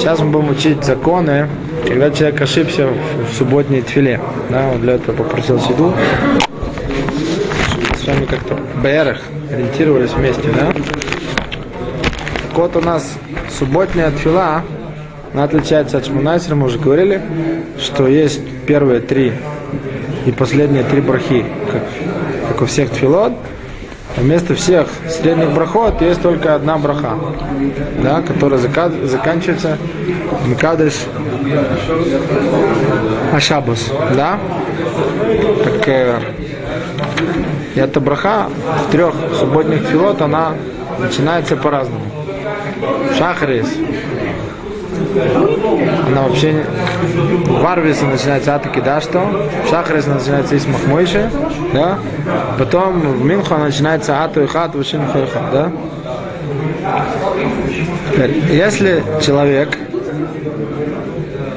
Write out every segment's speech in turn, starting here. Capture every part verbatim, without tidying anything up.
Сейчас мы будем учить законы, когда человек ошибся в субботней тфиле. Да, он для этого попросил седу. Мы с вами как-то в БРах ориентировались вместе, да? Так вот, у нас субботняя тфила, она отличается от шмонайсера, мы уже говорили, что есть первые три и последние три брахи, как, как у всех тфилот. Вместо всех средних брахот есть только одна браха, да, которая заказ, заканчивается мкадиш ашабус, да. Так, э, и эта браха в трех субботних тфилот она начинается по-разному. Шахрис. Она вообще не... В арвисе начинается ата кидашто, в шахрисе начинается исмахмойши, да? Потом в минхо начинается ату уйхат, вушинхо уйхат, да? Теперь, если человек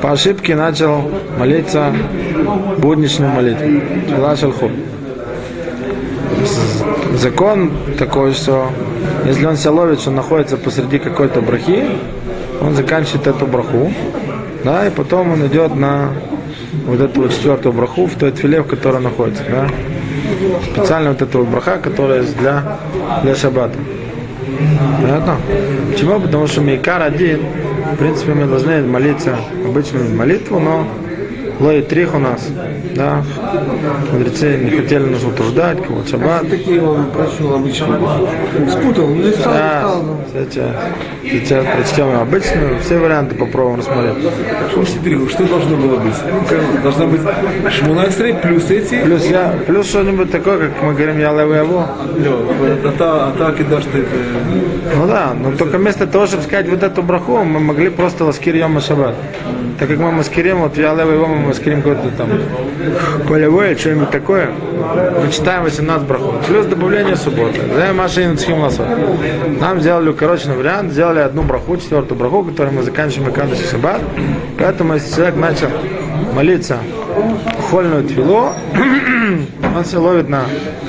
по ошибке начал молиться будничную молитву, закон такой, что если он себя ловит, что он находится посреди какой-то брахи, он заканчивает эту браху, да, и потом он идет на вот эту вот четвертую браху в той тфиле, в которой он находится, да. Специально вот этого браха, которая для, для шаббата. Понятно? Почему? Потому что мейкар один, в принципе, мы должны молиться обычную молитву, но Лейтрих у нас, да, мадрецы не хотели нас утруждать, кого-то шаббат. Такие он прочел обычно. Спутал, не встал, не встал. Сейчас прочтем обычную, все варианты попробуем рассмотреть. Слушайте, что должно было быть? Должна быть шмонайстрей плюс эти? Плюс, я, плюс что-нибудь такое, как мы говорим, я левый его. Ата кидашто это... Ну да, но только вместо того, чтобы сказать вот эту браху, мы могли просто ласкирьем и шаббат. Так как мы маскирим, вот я левый его, мы маскирим какой-то там полевое, что-нибудь такое, мы читаем восемнадцать брахот. Плюс добавление субботы. Нам сделали укороченный вариант, сделали одну браху, четвертую браху, которую мы заканчиваем мкадиш ашабус. Поэтому если человек начал молиться хольную тфилу, он себя ловит на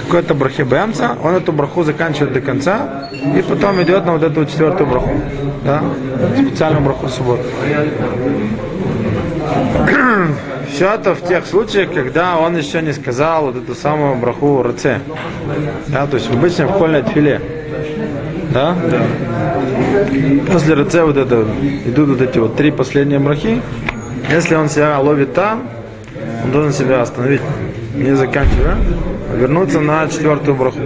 какой-то брахе бенца, он эту браху заканчивает до конца и потом идет на вот эту четвертую браху, да, специальную браху субботы. Все это в тех случаях, когда он еще не сказал вот эту самую браху рце, да, то есть обычно в хольной тфиле, да? Да. После рце вот это идут вот эти вот три последние брахи. Если он себя ловит там, он должен себя остановить, не заканчивая, а вернуться на четвертую браху,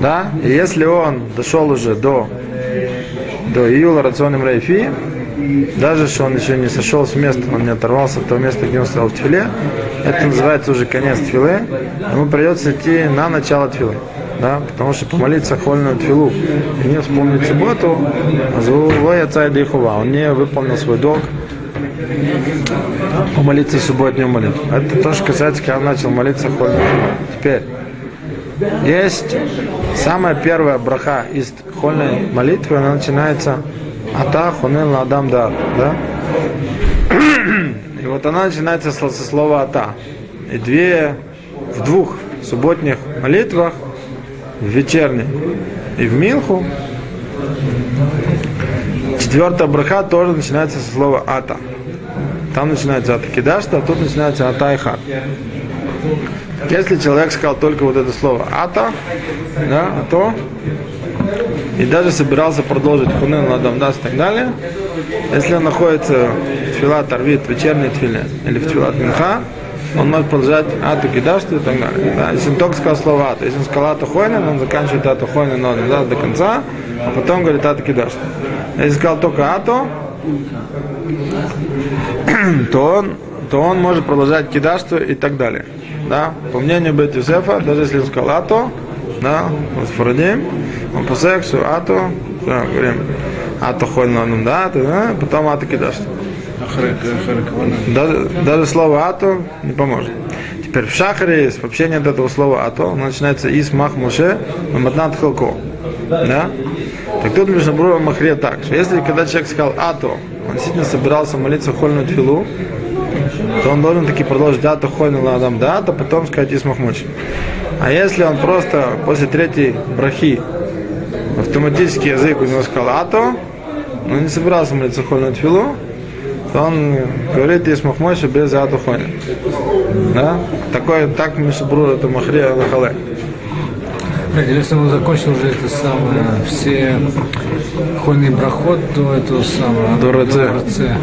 да? И если он дошел уже до до июла рационным рейфи, даже что он еще не сошел с места, он не оторвался от того места, где он стоял в тфиле, это называется уже конец тфилы, ему придется идти на начало тфилы, да, потому что помолиться хольную тфилу и не вспомнить субботу, он не выполнил свой долг, помолиться субботнюю молитву. Это тоже касается, когда он начал молиться хольную тфилу. Теперь, есть самая первая браха из хольной молитвы, она начинается ата хуйне ладам дар, да? И вот она начинается со слова ата. И две, в двух субботних молитвах, в вечерней и в минху, четвертая браха тоже начинается со слова ата. Там начинается ата кидашто, а тут начинается ата и хат. Если человек сказал только вот это слово ата, да, ато, и даже собирался продолжить хунен, ладам, дас и так далее, если он находится в тфилат арвис, в вечерней тфиле, или в тфилат минха, он может продолжать ату кидашто и так далее. Да? Если он только сказал слово ата, если он сказал ату хуйне, он заканчивает ату хуйне, но он даст до конца, а потом говорит ата кидашто. Если сказал только ато, то он, то он может продолжать кидашто и так далее. Да? По мнению Бейт Йосефа, даже если он сказал ато, да, вот фарадим, он посек, все, ато, да, говорим, ато хольно ладам дар, да, потом ата кидашто. Даже, даже слово ато не поможет. Теперь в шахрис вообще нет этого слова ато, оно начинается исмахмойши, маднат хилко, да. Так тут между бровом махре так, что если когда человек сказал ато, он действительно собирался молиться хольную тфилу, то он должен таки продолжить ата хольно ладам дар, а потом сказать исмахмучи. А если он просто после третьей брахи автоматически язык у него сказал ато, но не собирался молиться холь на тфилу, то он говорит исмахмойши без ату хуйне. Да? Такое, так мишабрур это махрия на хале. Если он закончил уже это самое, все хольный брахот до этого самого, до рце.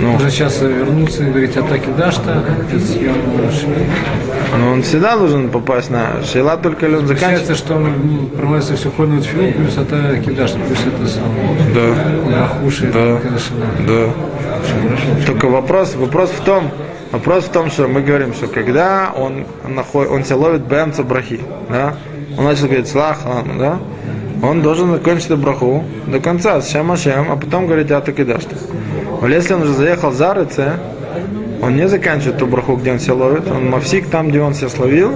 Ну. Уже сейчас вернуться и говорить ата кидашто, съем. Но он всегда должен попасть на шейла, только ли он заканчивается. Получается, что он проводится всю хольную тфилу, плюс ата кидашто, плюс это самое. Да. Брахуши, да. Да. Только вопрос, вопрос в том, вопрос в том, что мы говорим, что когда он, находит, он себя ловит бенца брахи, да? Он начал говорить слах, да? Он должен закончить браху до конца, съем ашэм, а потом говорить ата кидашто. Но если он уже заехал за рце, он не заканчивает ту браху, где он себя ловит, он мавсик там, где он себя словил,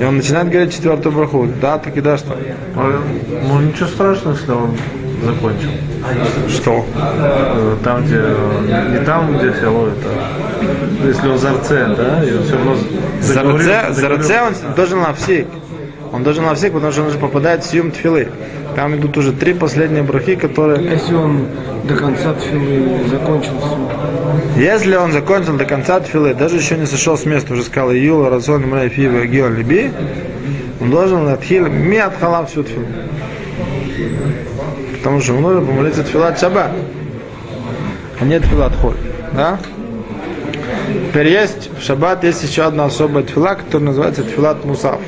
и он начинает говорить четвертую браху. Да, ата кидашто. Ну ничего страшного, если он закончил. Что? Там, где не там, где себя ловит, а если он за рце, да, и он все равно заговорил, за рце, за рце он должен мавсик. Он должен на всех, потому что он уже попадает в съем тфилы. Там идут уже три последние брахи, которые... Если он до конца тфилы закончил все. Если он закончил до конца тфилы, даже еще не сошел с места, уже сказал июла, разон, мрай, фива, геон, люби, он должен отхил, ми отхалав всю тфилу. Потому что ему нужно помолиться тфилат шаба, а не тфилат холь. Да? Теперь есть, в шаббат есть еще одна особая тфила, которая называется тфилат мусаф.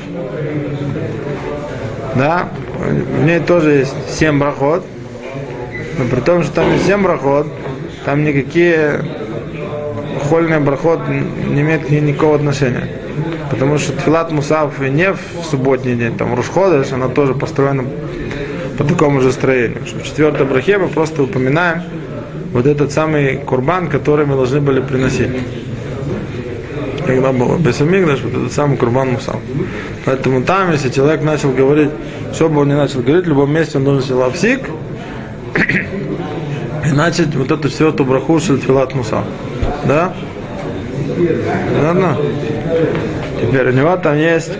Да, в ней тоже есть семь брахот, но при том, что там есть семь брахот, там никакие хольные брахот не имеют никакого отношения. Потому что тфилат мусаф не в субботний день, там рушходыш, она тоже построена по такому же строению. В четвертой брахе мы просто упоминаем вот этот самый курбан, который мы должны были приносить. Когда было бесамигдаш, вот этот самый курбан мусаф. Поэтому там, если человек начал говорить, что бы он ни начал говорить, в любом месте он должен сделать лапсик и начать вот эту всю эту браху тфилат мусаф. Да? Ладно? Теперь у него там есть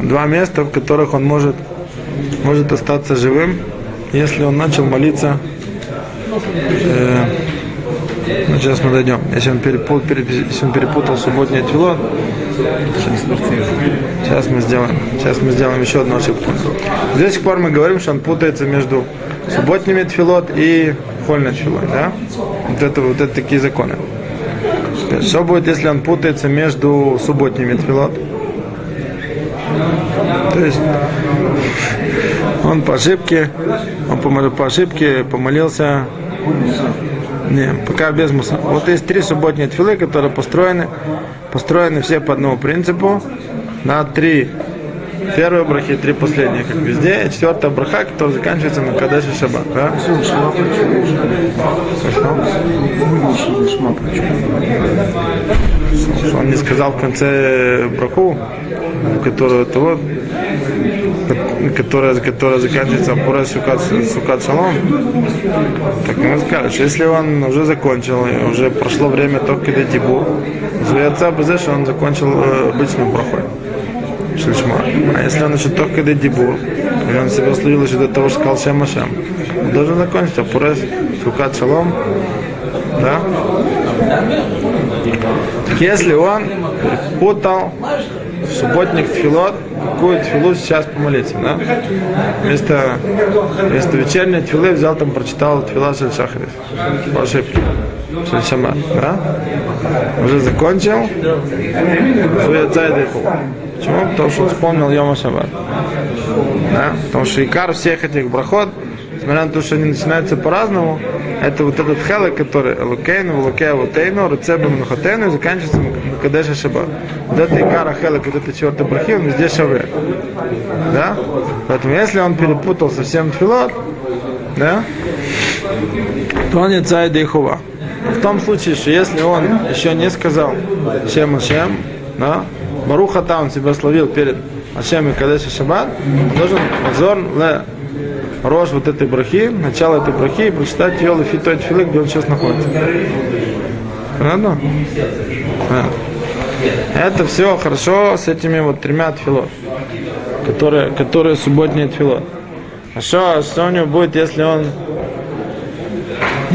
два места, в которых он может, может остаться живым, если он начал молиться. Э, Ну, сейчас мы дойдем. Если он перепутал, если он перепутал субботнее тфилот, сейчас мы сделаем. Сейчас мы сделаем еще одну ошибку. Здесь до сих пор мы говорим, что он путается между субботними тфилот и хольной тфилой, да? Вот это вот это такие законы. Что будет, если он путается между субботними тфилот? То есть он по ошибке, он помолил, по ошибке помолился. Не, пока без мусаф. Вот есть три субботние тфилы, которые построены, построены все по одному принципу. На три первые брахи, три последние, как везде. И четвертая браха, которая заканчивается мкадиш ашабус. Да? Он не сказал в конце браху, которую того, которая, которая заканчивается опорой сукат, сукат шалом, так ему сказали, что если он уже закончил, и уже прошло время только до тибу, звездца БЗ, что он закончил э, обычным брахой. Шельшма. А если он еще только до дебур, и он себя словил еще до того, что сказал шем ашем, он должен закончить опорой сукат шалом. Да? Если он путал в субботник тфилот, какую тфилу сейчас помолиться, да? Вместо, вместо вечерней тфилы взял там, прочитал тфила шель шахрис. По ошибке. Шель шама, да? Уже закончил. Свой отца и дыхал. Почему? Потому что он вспомнил йома шаббат. Да? Потому что икар всех этих брахот, несмотря на то, что они начинаются по-разному, это вот этот хелек, который лукейну, лукееву тейну, рецебу минхотейну, и заканчивается мкадиш ашабус. Вот это икара хелек, вот это четвертый брахи, он везде шаве. Да? Поэтому если он перепутал совсем тфилот, да, то он яцай дейхува. В том случае, что если он еще не сказал шем ашем, да, барухата он себя словил перед ашем мкадиш ашабус, он должен позор ле рожь вот этой брахи, начало этой брахи, и прочитать ее лефитой тфилы, где он сейчас находится. Понятно? А. Это все хорошо с этими вот тремя тфилот, которые, которые субботние тфилот. А что, что у него будет, если он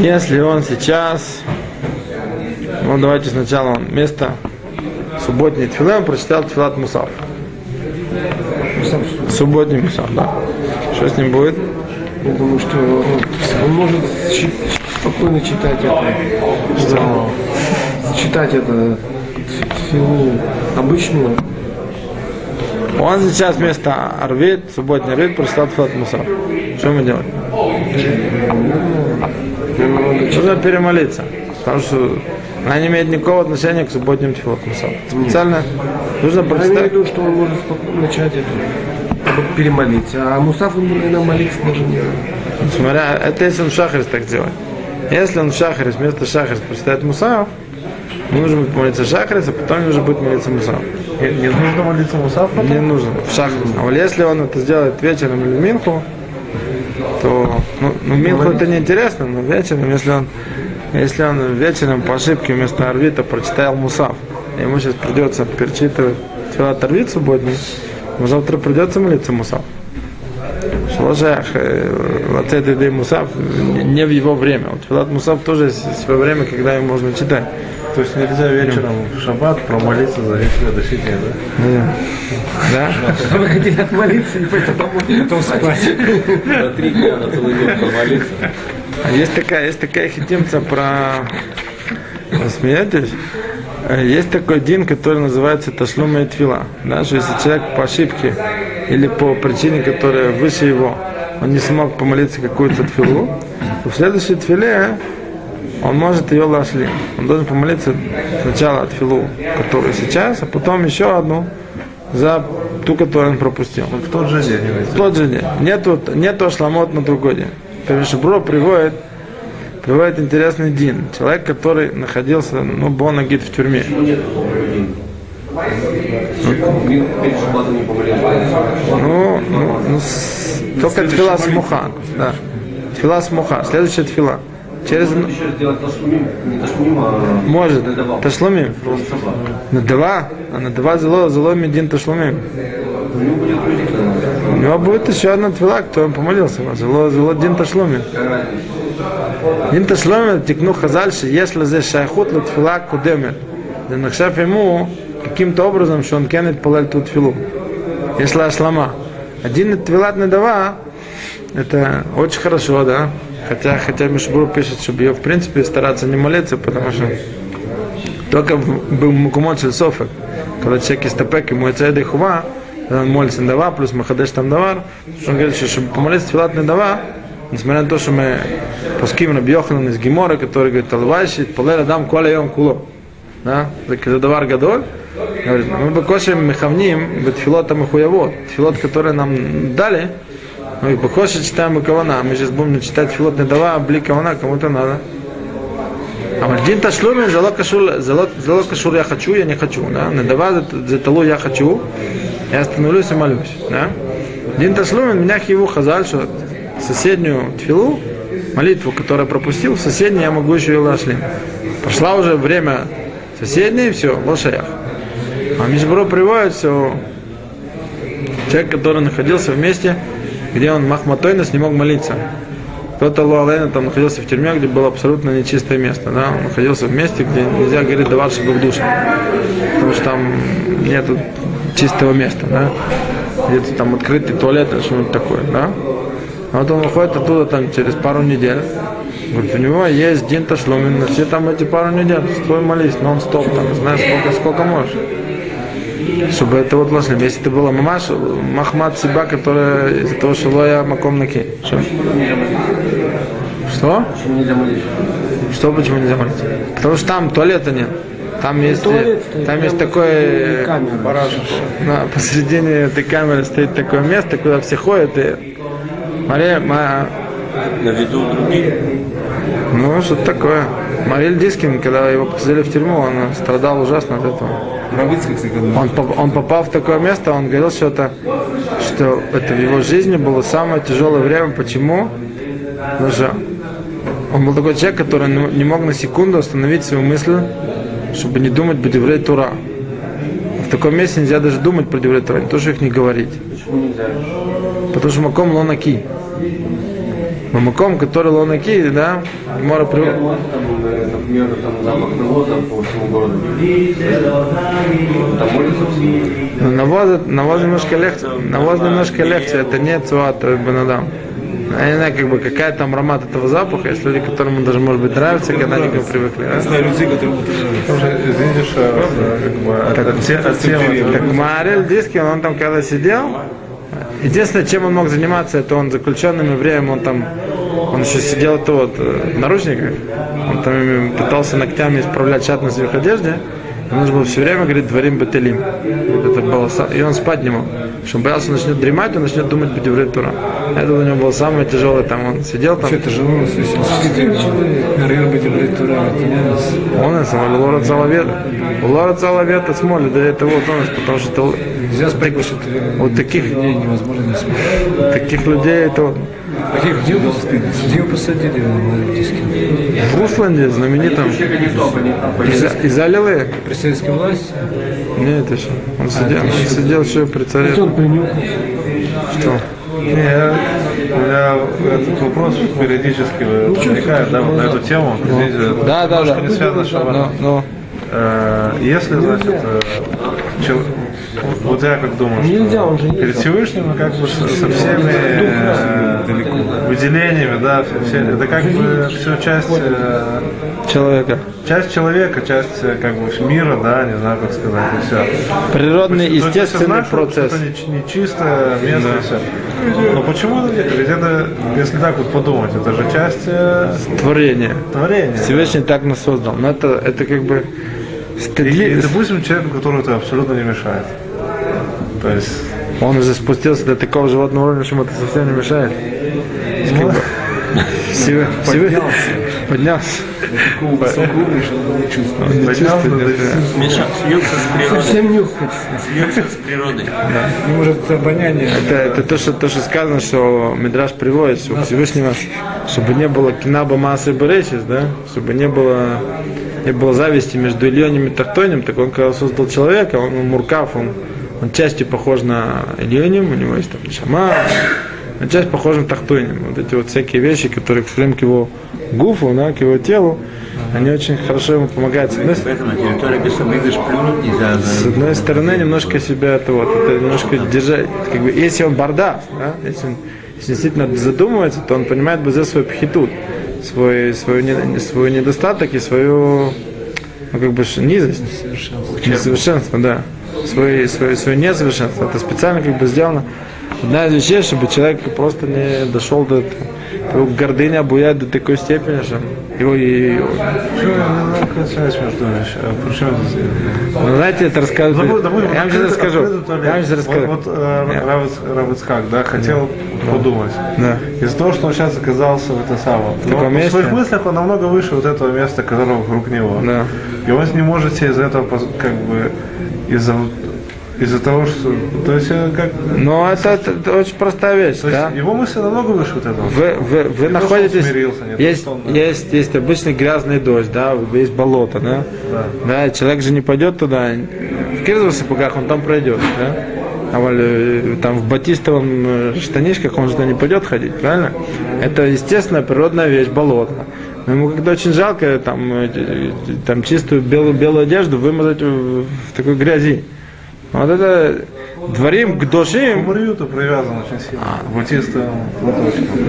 Если он сейчас, ну давайте сначала он вместо субботней тфилы он прочитал тфилат мусаф. Субботний мусаф, да. Что с ним будет? Я думаю, что он может спокойно читать это. Да. Читать это тфилу обычную. Он сейчас вместо арвит, субботний арвит, прочитал тфилат мусаф. Что мы делаем? Нужно перемолиться, потому что она не имеет никакого отношения к субботним тфилот мусаф. Специально нужно прочитать. Я имею в виду, что он может начать это, перемолиться, а мусаф он иногда молиться даже не делает. Смотря, это если он шахрис так делает. Если он шахрис, вместо шахрис прочитает мусаф, нужно будет молиться шахрис, а потом нужно будет молиться мусаф. Не, не нужно молиться мусаф потом? Не нужно, в шахрис. А вот если он это сделает вечером или в минху, то ну, ну минху это неинтересно, но вечером, если он, если он вечером по ошибке вместо арвита прочитал мусаф, ему сейчас придется перечитывать твилат арвит субботний, но завтра придется молиться мусаф. Шлошах, лацет иды мусаф не в его время. Вот твилат мусаф тоже есть свое время, когда его можно читать. То есть нельзя вечером в шаббат промолиться за весь следующий день, да? Да. Вы хотели отмолиться и потом спать. За три дня на целый день промолиться. Есть такая, есть такая хитимца про... Вы смеетесь? Есть такой дин, который называется ташлума и твила. Да, что если человек по ошибке или по причине, которая выше его, он не смог помолиться какую-то твилу, то в следующей твиле он может ее лашли. Он должен помолиться сначала тфилу, которую сейчас, а потом еще одну за ту, которую он пропустил. Он в тот же день. В тот же день. Нету, нету ашламот на другой день. Перешебро приводит, приводит интересный дин. Человек, который находился, ну, бонагид в тюрьме. Ну, ну, ну с, только тфила смуха. Да. Тфила смуха. Следующая тфила. Через... Может еще сделать ташлумим, не ташлумим, а может. Надавал. Ташлумим. Надава, а надава зело, зело медин ташлумим. У него будет еще одна твила, кто он помолился. Зело, зело дин ташлумим. Дин ташлумим, тикну хазальши, если здесь шайхут, лет фила кудемер. Нахшав ему каким-то образом, что он кенет палаль тут филу. Если ашлама. Один твилат надава, это очень хорошо, да? Хотя, хотя Мишбру пишет, чтобы ее в принципе стараться не молиться, потому что только был мукумот шельсофек, когда человек истопек, ему эцеды хува, он молится дава, плюс махадеш там давар, он говорит, что чтобы помолиться тфилат не дава, несмотря на то, что мы пуским Раби Йоханан из Гемора, который говорит, алвайши, палер адам коля йом куло, да, за давар гадоль, говорит, мы бы кошем мехавним, тфилота махуявот, тфилот, который нам дали, мы бахоши читаем и кавана, мы сейчас будем читать тфилот недава, бли кавана, кому-то надо. А вот дин ташлумим, залог кашур я хочу, я не хочу, да? Недава заталу я хочу, я остановлюсь и молюсь, да? Дин ташлумим, меня хиву хазаль, что соседнюю тфилу, молитву, которую пропустил, в соседней я могу еще и лашли. Прошло уже время соседней, все, лошаях. А Мишбро приводит, все, человек, который находился вместе, где он махматойнос не мог молиться. Кто-то Луалейна там находился в тюрьме, где было абсолютно нечистое место. Да? Он находился в месте, где нельзя говорить даварши в душе. Потому что там нет чистого места, да? Где-то там открытый туалет или что-нибудь такое, да? А вот он выходит оттуда там через пару недель. Говорит, у него есть дин ташлумин, но все там эти пару недель, стой молись, нон-стоп, там, знаешь, сколько, сколько можешь. Чтобы это вот лошли. Если это была мамаша, махмад сиба, которая из-за того, что лоя маком наки. Что? Что? Почему нельзя молиться? Что почему нельзя молиться? Потому что там туалета нет. Там есть, туалет, там есть такое... На, посередине этой камеры стоит такое место, куда все ходят и... Мария... Ма... На виду других? Ну, что-то такое. Мариль Дискин, когда его посадили в тюрьму, он страдал ужасно от этого. Он, он попал в такое место, он говорил, что это, что это в его жизни было самое тяжелое время. Почему? Потому что он был такой человек, который не мог на секунду остановить свою мысль, чтобы не думать про диврей Тура. В таком месте нельзя даже думать про диврей Тура, не то, что их не говорить. Потому что маком лонаки. Мамаком, который лонаки, да, мора привык. Например, там запах навоза по всему городу. Там улица всему. Навоз, навоз немножко легче. Навоз немножко легче, это не цват, бенадам. Я не знаю, как бы, какая там аромат этого запаха, есть люди, которым даже, может быть, нравится, когда они к нему привыкли. Я знаю людей, которые будут жить. Так Маарель Диски, он там когда сидел, единственное, чем он мог заниматься, это он заключенным евреем, он там, он еще сидел то вот, в наручниках, он там пытался ногтями исправлять шатность в их одежде, ему нужно было все время говорить «дворим бателим». Это было, и он спать не мог, потому что он боялся, что он начнет дремать, он начнет думать «бедеврей тура». Это у него было самое тяжелое, там он сидел там. Что это же он, если он сидит, «дворим бедеврей тура», это он нас. Он, лорд Залавета, лорд Залавета смолит, да это вот он, потому что... Нельзя спрятать, что вот таких людей невозможно не смотреть. Таких людей это... Таких людей его посадили в Диске. В Русланде, знаменитом. Из Алилы? При советской власти? Нет, еще. Он а, сидел, еще... сидел еще при царе. Что? Нет, у меня этот вопрос периодически возникает, да, вот на эту тему. Да, да, да. Не связано, что если, значит, человек... Вот я как думаю, нельзя, что перед Всевышним как бы со всеми э, выделениями, да, все, это как бы все часть э, человека, часть человека, часть как бы мира, да, не знаю как сказать, и все. Природный, то, естественный то, то, то, процесс. Это нечистое место, да. И все. Но почему это? Ведь это, если так вот подумать, это же часть э, творения. Творения. Всевышний, да, так нас создал. Но это, это как бы стрели... И, допустим, человек, которому это абсолютно не мешает. То есть он уже спустился до такого животного уровня, что ему это совсем не мешает. Ну, как бы, всего, поднялся. Поднялся. Миша, съемся с природой. Совсем нюх. Съемся с природой. Не может обоняние. Это то, что сказано, что Мидраш приводит, что Всевышнего, чтобы не было кинаба массы беречис, да, чтобы не было... не было зависти между Ильонем и Тартонем, так он когда создал человека, он, он муркав, он, он частью похож на Ильонем, у него есть там шама, а часть похожа на Тартонем. Вот эти вот всякие вещи, которые все время к его гуфу, да, к его телу, они очень хорошо ему помогают. С одной, с одной стороны, немножко себя это вот, это немножко держать, как бы, если он бардав, да, если он если действительно задумывается, то он понимает бы за свой пхитут. Свой, свой, свой недостаток и свою, ну, как бы, низость, несовершенство, несовершенство, да, свое, свое, свое несовершенство. Это специально как бы сделано. Одна из вещей, чтобы человек просто не дошел до этого. Его гордыня обуяет до такой степени, что его и... Знаете, это рассказывает... Я вам сейчас расскажу. Я вам сейчас расскажу. Вот Равицхак, да, хотел подумать. Из-за того, что он сейчас оказался в этом самом... В своих мыслях он намного выше вот этого места, которое вокруг него. И он не может себе из-за этого, как бы, из-за... Из-за того, что... То есть, как... Ну, это, это, это очень простая вещь, то да? Есть, его мысли намного выше вот этого. Вы, вы, вы находитесь... Смирился, нет, есть, он, да. есть, есть обычный грязный дождь, да, есть болото, да? Да. Да, человек же не пойдет туда, в кирзовых сапогах он там пройдет, да? А там в батистовом штанишках он же туда не пойдет ходить, правильно? Это естественная природная вещь, болото. Но ему как-то очень жалко там, там чистую белую, белую одежду вымазать в, в такой грязи. Вот это дворим к душим. К мурью-то привязан очень сильно. А. Батиста.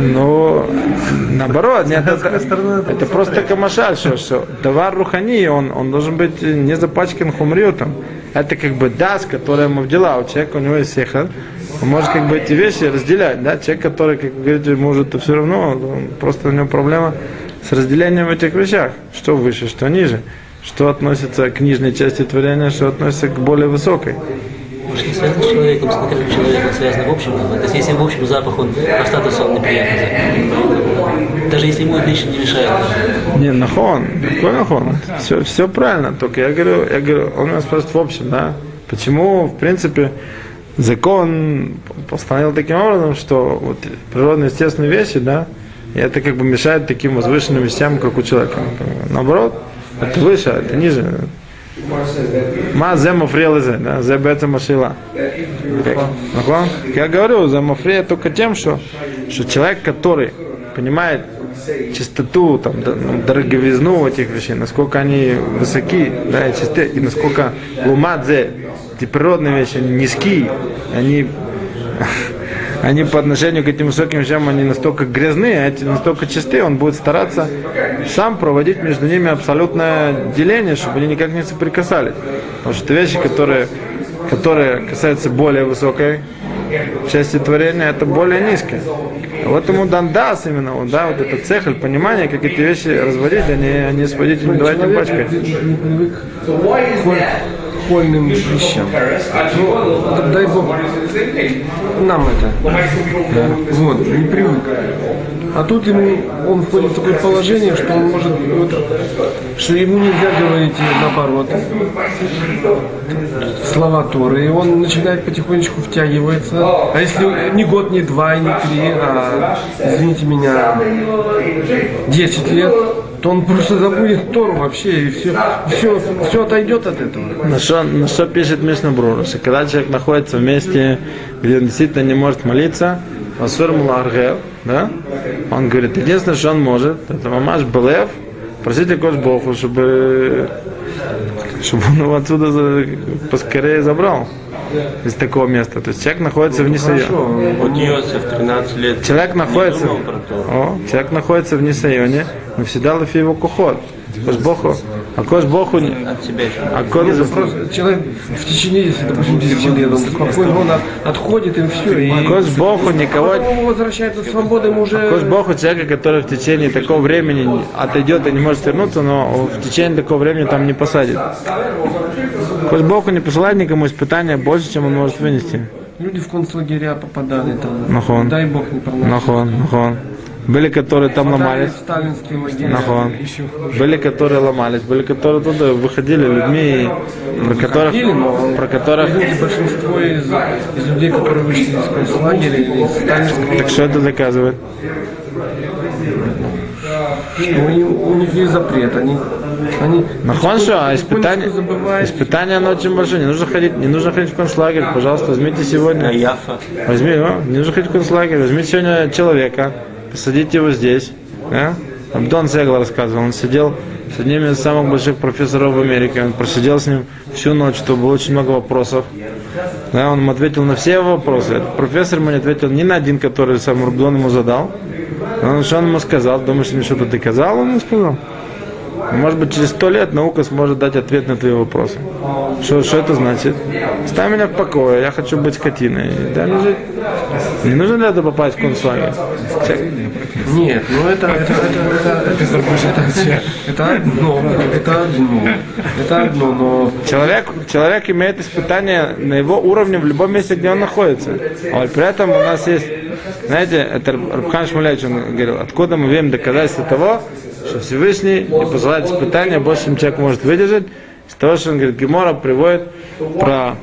Ну, наоборот, нет, это, это, это просто камашаль, что, что товар рухани, он, он должен быть не запачкан хумриутом. Это как бы дас, которая ему вдела. У человека, у него есть сехар. Он может как бы эти вещи разделять. Да? Человек, который, как вы говорите, может, то все равно, он, просто у него проблема с разделением в этих вещах. Что выше, что ниже. Что относится к нижней части творения, что относится к более высокой. Может, не связано с человеком, с конкретным человеком, связано в общем. То есть, если в общем запах, он по статусу он неприятный запах. Даже если ему лично не мешает. Не, нахон, какой нахон? Все, все правильно, только я говорю, я говорю, он нас просто в общем, да. Почему, в принципе, закон постановил таким образом, что вот природные естественные вещи, да, и это как бы мешает таким возвышенным вещам, как у человека. Наоборот. Это выше, это ниже. Ма земофрелезе, да, зебеца машила. Я говорю, земофрея только тем, что, что человек, который понимает чистоту, там, дороговизну этих вещей, насколько они высоки, да, и чисты, и насколько лумадзе, эти природные вещи, они низкие, они, они по отношению к этим высоким вещам, они настолько грязные, а эти настолько чистые, он будет стараться сам проводить между ними абсолютное деление, чтобы они никак не соприкасались. Потому что это вещи, которые, которые касаются более высокой части творения, это более низкое. Вот ему дан дас именно, вот, да, вот этот цехль, понимание, как эти вещи разводить, а не, не сводить, не давать им пачкать. Хольным вещам. Ну, так дай Бог нам это. Да. Вот, не привык. А тут ему он входит в такое положение, что он может, вот, что ему нельзя говорить наоборот слова Торы, и он начинает потихонечку втягивается. А если не год, не два, не три, а, извините меня, десять лет, то он просто забудет Тору вообще, и все, все, все отойдет от этого. На что, на что пишет Мишна Брура, что когда человек находится в месте, где он действительно не может молиться, да? Он говорит, единственное, что он может, это мамаш Белев, просите Кош Богу, чтобы, чтобы он его отсюда поскорее забрал. Из такого места. То есть человек находится ну, вне Несае. Он в тринадцать лет. Человек находится, о, человек находится в Несае. Мы всегда лафи его кухот. Кош Богу. А Кош Богу не. А Кош Богу. Человек в течение десяти лет он спокойно он отходит и все. И... Кош Богу никого. Он возвращается свободы уже. Кош Богу человека, который в течение такого времени отойдет и не может вернуться, но в течение такого времени там не посадит. Кош Богу не посылает никому испытания больше, чем он может вынести. Люди в концлагеря попадали там. Нахон. Дай Бог не помог. Нахон, нахон. Были, которые там Фатали ломались. Нахон. Были, которые ломались, были, которые туда выходили людьми, и про которых, выходили, про которых. Люди, большинство из, из людей, которые вышли из концлагеря, из сталинского. Так что это доказывает? Что у них есть запрет, они. Они, нахон, что? А испытание, испытание оно очень большое. Не нужно ходить, не нужно ходить в концлагерь, пожалуйста, возьмите сегодня. Возьми, ну, не нужно ходить в концлагерь, возьмите сегодня человека, посадите его здесь. Да? Абдон Сегл рассказывал, он сидел с одним из самых больших профессоров в Америке, он просидел с ним всю ночь, что было очень много вопросов. Да, он ему ответил на все вопросы. Этот профессор ему не ответил ни на один, который сам Абдон ему задал. Он, что он ему сказал? Думаешь, мне что-то доказал? Он ему сказал. Может быть, через сто лет наука сможет дать ответ на твои вопросы. Что, что это значит? Ставь меня в покое, я хочу быть скотиной. Да, не, жить. Не нужно ли это попасть в концлагерь? Нет, ну это... Это, это, это, одно, это одно. Это одно, но... Человек, человек имеет испытание на его уровне в любом месте, где он находится. А при этом у нас есть... Знаете, это Рабхан Шмулевич, он говорил, откуда мы видим доказательства того, что Всевышний не посылает испытания больше, чем человек может выдержать. Из того, что он говорит, Гемора приводит про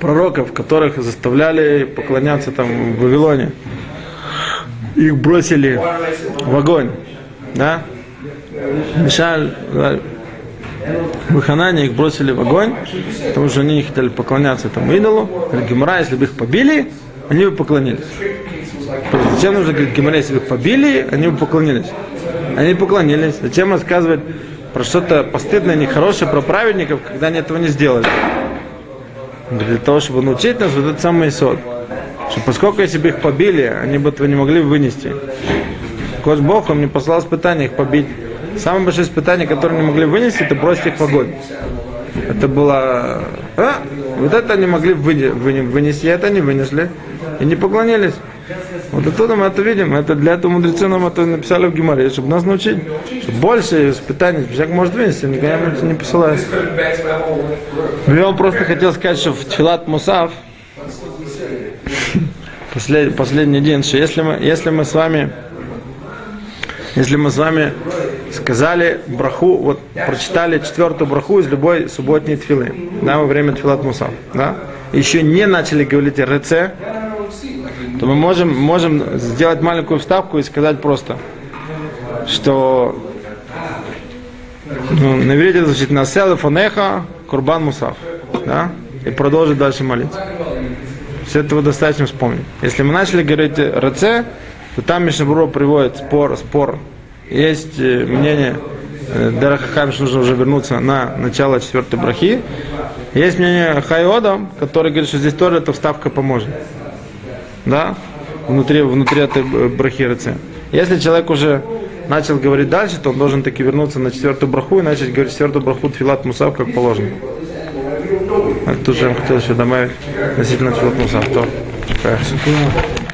пророков, которых заставляли поклоняться там в Вавилоне. Их бросили в огонь. Да? Мишаль, в Ханане их бросили в огонь, потому что они не хотели поклоняться этому идолу. Говорит, Гемора, если бы их побили, они бы поклонились. Зачем нужно говорить, Гемора, если бы их побили, они бы поклонились. Они поклонились. Зачем рассказывать про что-то постыдное, нехорошее, про праведников, когда они этого не сделали? Для того, чтобы научить нас вот этот самый исход. Что поскольку если бы их побили, они бы этого не могли вынести. Кош Бог он мне послал испытание их побить. Самое большое испытание, которое они могли вынести, это бросить их в огонь. Это было... А? Вот это они могли вынести, а это они вынесли. И не поклонились. Вот оттуда мы это видим, это для этого мудрецы нам это написали в Гемаре, чтобы нас научить, что больше испытаний человек может вынести, никогда ему это не посылает. Я вам просто хотел сказать, что в тфилат мусаф, послед, последний день, что если мы, если мы с вами, если мы с вами сказали браху, вот прочитали четвертую браху из любой субботней тфилы, да, во время тфилат мусаф, да, еще не начали говорить рце, то мы можем, можем сделать маленькую вставку и сказать просто, что ну, на иврите звучит «Насе лефонеха курбан мусаф», да? И продолжить дальше молиться. Все этого достаточно вспомнить. Если мы начали говорить «Рце», то там Мишна Брура приводит спор, спор. Есть мнение Дераха Хаим, что нужно уже вернуться на начало четвертой брахи. Есть мнение Хайода, который говорит, что здесь тоже эта вставка поможет. Да? Внутри, внутри этой брахи рце. Если человек уже начал говорить дальше, то он должен таки вернуться на четвертую браху и начать говорить четвертую браху тфилат мусаф, как положено. А тут же я хотел еще добавить относительно тфилат мусаф. То,